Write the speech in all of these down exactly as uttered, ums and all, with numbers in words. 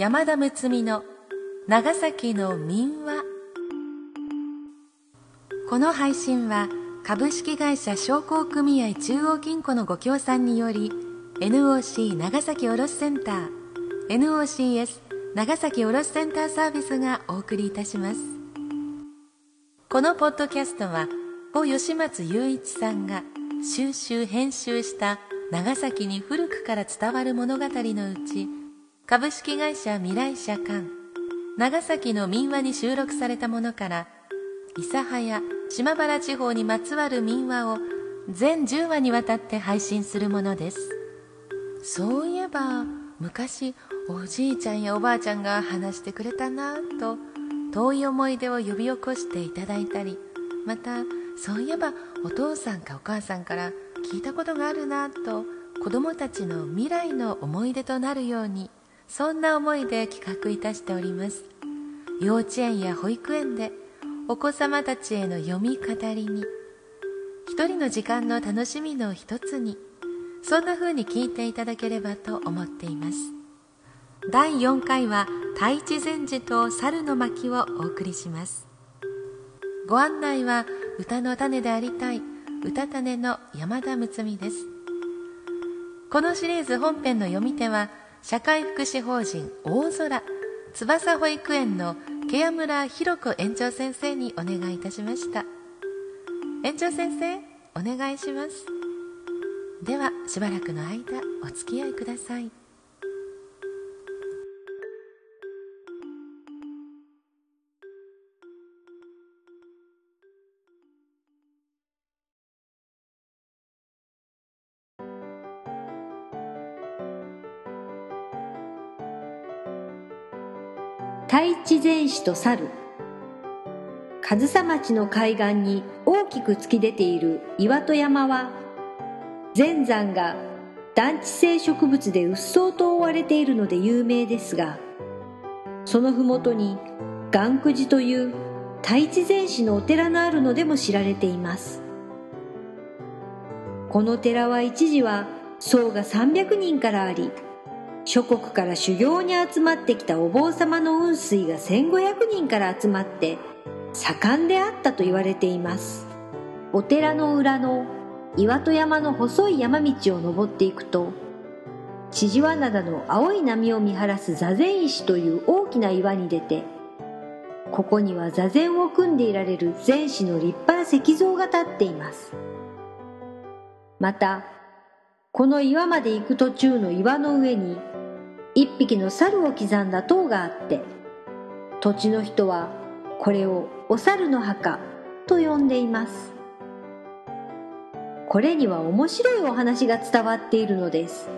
山田睦美の長崎の民話。この配信は株式会社商工組合中央金庫のご協賛により エヌオーシー 長崎卸センター エヌオーシーエス 長崎卸センターサービスがお送りいたします。このポッドキャストは故吉松雄一さんが収集編集した長崎に古くから伝わる物語のうち、株式会社未来社館長崎の民話に収録されたものから諫早、島原地方にまつわる民話を全じゅうわにわたって配信するものです。そういえば昔おじいちゃんやおばあちゃんが話してくれたなぁと遠い思い出を呼び起こしていただいたり、またそういえばお父さんかお母さんから聞いたことがあるなと子どもたちの未来の思い出となるように、そんな思いで企画いたしております。幼稚園や保育園でお子様たちへの読み語りに、一人の時間の楽しみの一つに、そんな風に聞いていただければと思っています。だいよんかいは太一禅師と猿の巻をお送りします。ご案内は歌の種でありたい歌種の山田睦美です。このシリーズ本編の読み手は社会福祉法人大空翼保育園のケア村博子園長先生にお願いいたしました。園長先生、お願いします。ではしばらくの間お付き合いください。太一禅師と猿。上総町の海岸に大きく突き出ている岩戸山は、全山が団地性植物でうっそうと覆われているので有名ですが、そのふもとに岩久寺という太一禅師のお寺があるのでも知られています。この寺は一時は僧がさんびゃくにんからあり、諸国から修行に集まってきたお坊様の雲水がせんごひゃくにんから集まって盛んであったと言われています。お寺の裏の岩戸山の細い山道を登っていくと、千々和灘の青い波を見晴らす座禅石という大きな岩に出て、ここには座禅を組んでいられる禅師の立派な石像が立っています。またこの岩まで行く途中の岩の上に一匹の猿を刻んだ塔があって、土地の人はこれをお猿の墓と呼んでいます。これには面白いお話が伝わっているのです。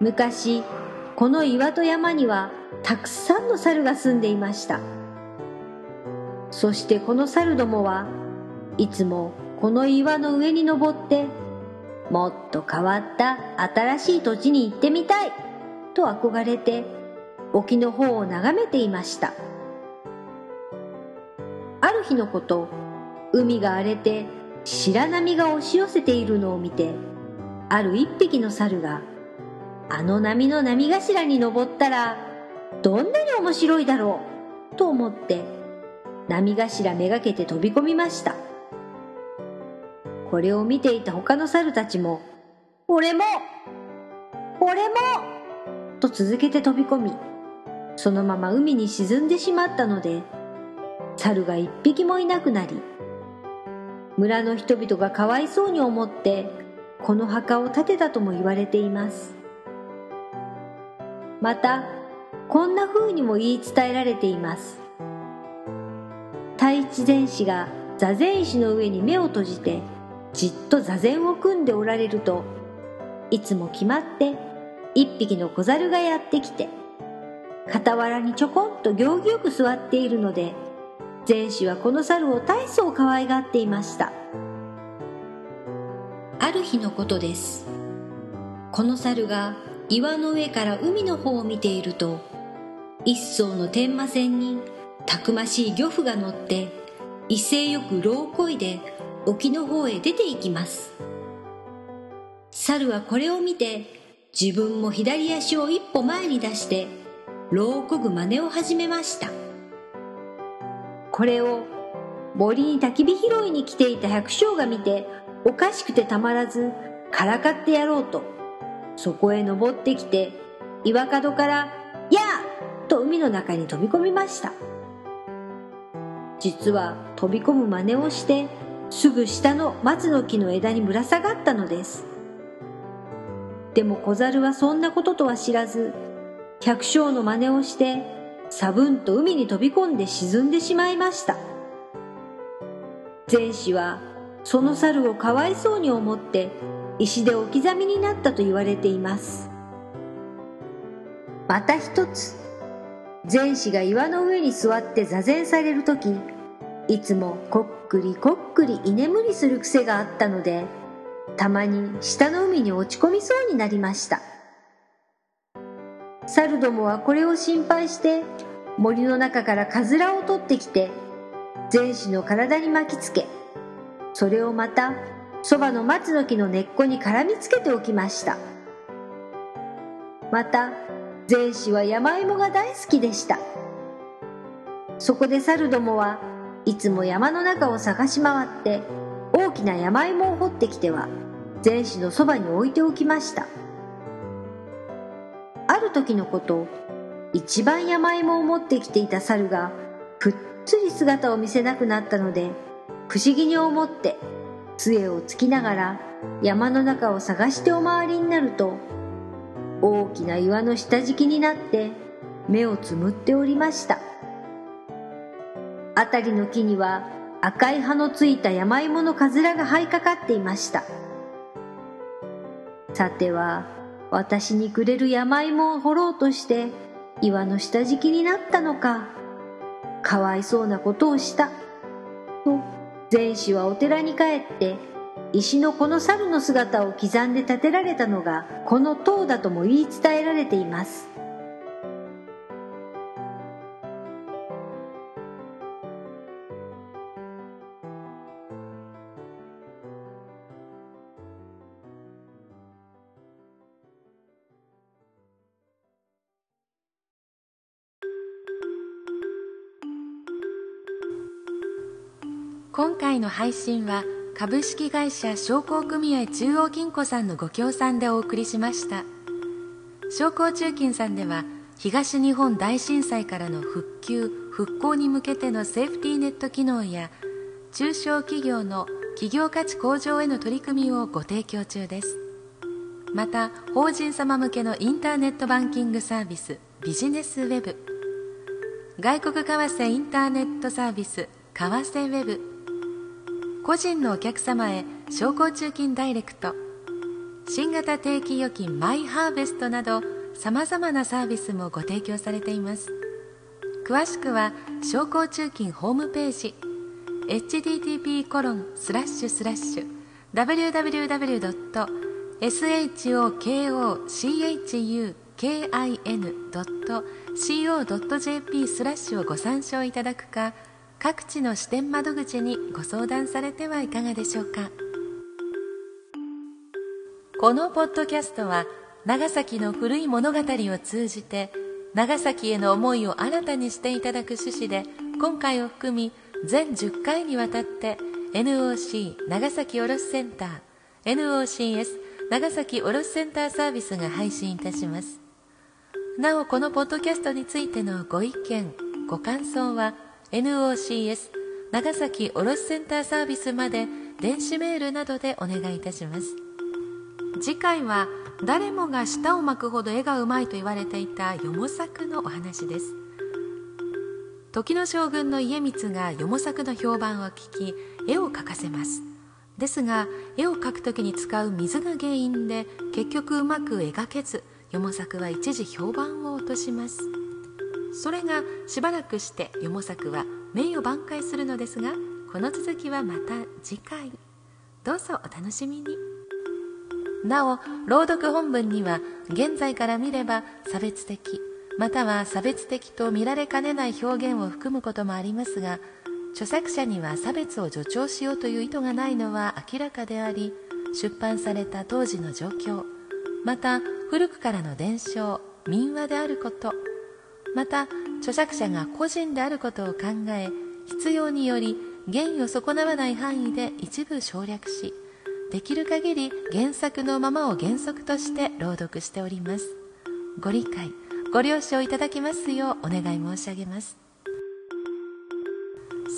昔この岩戸山にはたくさんの猿が住んでいました。そしてこの猿どもはいつもこの岩の上に登って、もっと変わった新しい土地に行ってみたいと憧れて沖の方を眺めていました。ある日のこと、海が荒れて白波が押し寄せているのを見て、ある一匹の猿が「あの波の波頭に登ったらどんなに面白いだろう」と思って波頭めがけて飛び込みました。これを見ていた他の猿たちも、俺も俺もと続けて飛び込み、そのまま海に沈んでしまったので、猿が一匹もいなくなり、村の人々がかわいそうに思ってこの墓を建てたとも言われています。またこんな風にも言い伝えられています。太一禅師が座禅石の上に目を閉じてじっと座禅を組んでおられると、いつも決まって一匹の小猿がやってきて、傍らにちょこんと行儀よく座っているので、禅師はこの猿を大層可愛がっていました。ある日のことです。この猿が岩の上から海の方を見ていると、一艘の天馬船にたくましい漁夫が乗って威勢よく櫓をこいで沖の方へ出ていきます。猿はこれを見て自分も左足を一歩前に出して櫓を漕ぐ真似を始めました。これを森に焚き火拾いに来ていた百姓が見て、おかしくてたまらずからかってやろうとそこへ登ってきて、岩角から「やあ!」と海の中に飛び込みました。実は飛び込む真似をしてすぐ下の松の木の枝にぶら下がったのです。でも小猿はそんなこととは知らず、百姓の真似をしてさぶんと海に飛び込んで沈んでしまいました。善士はその猿をかわいそうに思って石で置きざみになったと言われています。また一つ、善士が岩の上に座って座禅されるとき、いつもこっくりこっくり居眠りする癖があったので、たまに下の海に落ち込みそうになりました。猿どもはこれを心配して森の中からカズラを取ってきて善士の体に巻きつけ、それをまたそばの松の木の根っこに絡みつけておきました。また善士は山芋が大好きでした。そこで猿どもはいつも山の中を探し回って大きな山芋を掘ってきては善士のそばに置いておきました。ある時のこと、一番山芋を持ってきていた猿がぷっつり姿を見せなくなったので、不思議に思って杖をつきながら山の中を探してお回りになると、大きな岩の下敷きになって目をつむっておりました。あたりの木には赤い葉のついた山芋のかずらが這いかかっていました。さては私にくれる山芋を掘ろうとして岩の下敷きになったのか、かわいそうなことをしたと善士はお寺に帰って石のこの猿の姿を刻んで建てられたのがこの塔だとも言い伝えられています。今回の配信は株式会社商工組合中央金庫さんのご協賛でお送りしました。商工中金さんでは東日本大震災からの復旧・復興に向けてのセーフティーネット機能や中小企業の企業価値向上への取り組みをご提供中です。また法人様向けのインターネットバンキングサービスビジネスウェブ、外国為替インターネットサービス為替ウェブ、個人のお客様へ商工中金ダイレクト、新型定期預金マイハーベストなどさまざまなサービスもご提供されています。詳しくは商工中金ホームページ エイチティーティーピーコロンスラッシュスラッシュダブリューダブリューダブリュードットエスエイチオーケーオーシーエイチユーケーアイエヌドットシーオードットジェーピー スラッシュをご参照いただくか、各地の支店窓口にご相談されてはいかがでしょうか。このポッドキャストは長崎の古い物語を通じて長崎への思いを新たにしていただく趣旨で、今回を含み全じゅっかいにわたって エヌオーシー 長崎卸センター エヌオーシーエス 長崎卸センターサービスが配信いたします。なおこのポッドキャストについてのご意見ご感想はエヌオーシーエス 長崎卸センターサービスまで電子メールなどでお願いいたします。次回は誰もが舌を巻くほど絵がうまいと言われていたよも作のお話です。時の将軍の家光がよも作の評判を聞き絵を描かせます。ですが絵を描くときに使う水が原因で結局うまく描けず、よも作は一時評判を落とします。それがしばらくしてよも作は名誉挽回するのですが、この続きはまた次回。どうぞお楽しみに。なお朗読本文には現在から見れば差別的または差別的と見られかねない表現を含むこともありますが、著作者には差別を助長しようという意図がないのは明らかであり、出版された当時の状況また古くからの伝承、民話であること、また著作者が個人であることを考え、必要により原意を損なわない範囲で一部省略し、できる限り原作のままを原則として朗読しております。ご理解、ご了承いただきますようお願い申し上げます。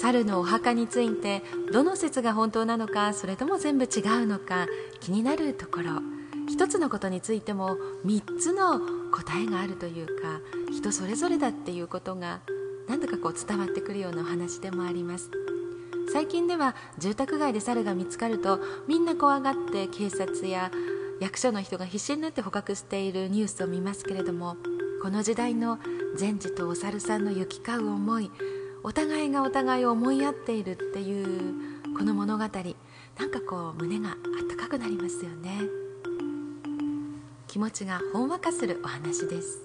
猿のお墓について、どの説が本当なのか、それとも全部違うのか気になるところ、一つのことについてもみっつの答えがあるというか、人それぞれだっていうことがなんだかこう伝わってくるようなお話でもあります。最近では住宅街で猿が見つかると、みんな怖がって警察や役所の人が必死になって捕獲しているニュースを見ますけれども、この時代の善児とお猿さんの行き交う思い、お互いがお互いを思い合っているっていうこの物語、なんかこう胸が温かくなりますよね。気持ちがほんわかするお話です。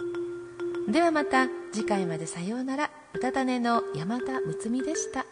ではまた次回まで、さようなら。うたた寝の山田睦美でした。